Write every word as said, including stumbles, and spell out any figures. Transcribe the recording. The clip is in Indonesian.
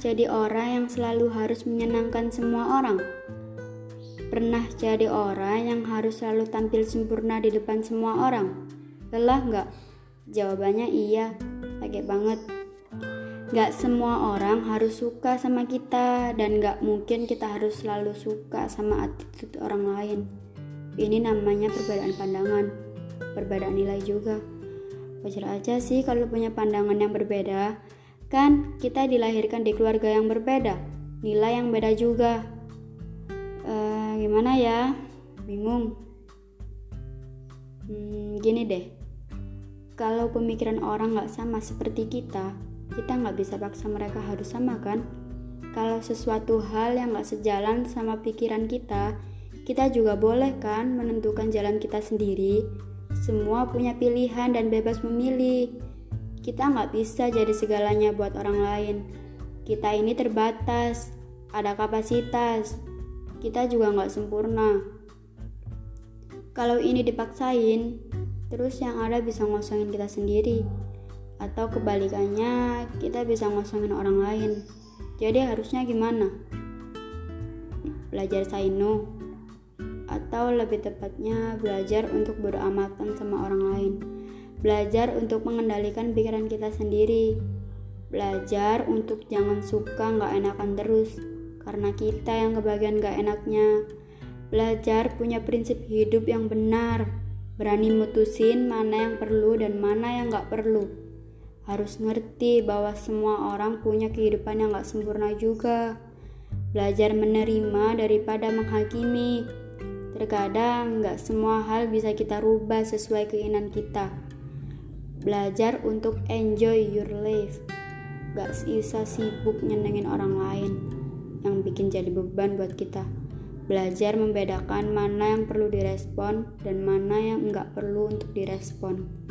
jadi orang yang selalu harus menyenangkan semua orang? Pernah jadi orang yang harus selalu tampil sempurna di depan semua orang? Lelah nggak? Jawabannya iya, capek banget. Nggak semua orang harus suka sama kita, dan nggak mungkin kita harus selalu suka sama attitude orang lain. Ini namanya perbedaan pandangan, perbedaan nilai juga. Wajar aja sih kalau punya pandangan yang berbeda. Kan kita dilahirkan di keluarga yang berbeda, nilai yang beda juga. e, Gimana ya? Bingung. hmm, Gini deh, kalau pemikiran orang gak sama seperti kita, kita gak bisa paksa mereka harus sama kan? Kalau sesuatu hal yang gak sejalan sama pikiran kita, kita juga boleh kan menentukan jalan kita sendiri. Semua punya pilihan dan bebas memilih. Kita nggak bisa jadi segalanya buat orang lain. Kita ini terbatas, ada kapasitas. Kita juga nggak sempurna. Kalau ini dipaksain, terus yang ada bisa ngosongin kita sendiri. Atau kebalikannya, kita bisa ngosongin orang lain. Jadi harusnya gimana? Belajar saino. Atau lebih tepatnya belajar untuk bodo amatan sama orang lain. Belajar untuk mengendalikan pikiran kita sendiri. Belajar untuk jangan suka gak enakan terus, karena kita yang kebagian gak enaknya. Belajar punya prinsip hidup yang benar. Berani mutusin mana yang perlu dan mana yang gak perlu. Harus ngerti bahwa semua orang punya kehidupan yang gak sempurna juga. Belajar menerima daripada menghakimi. Terkadang gak semua hal bisa kita rubah sesuai keinginan kita. Belajar untuk enjoy your life. Gak bisa sibuk nyenengin orang lain yang bikin jadi beban buat kita. Belajar membedakan mana yang perlu direspon dan mana yang gak perlu untuk direspon.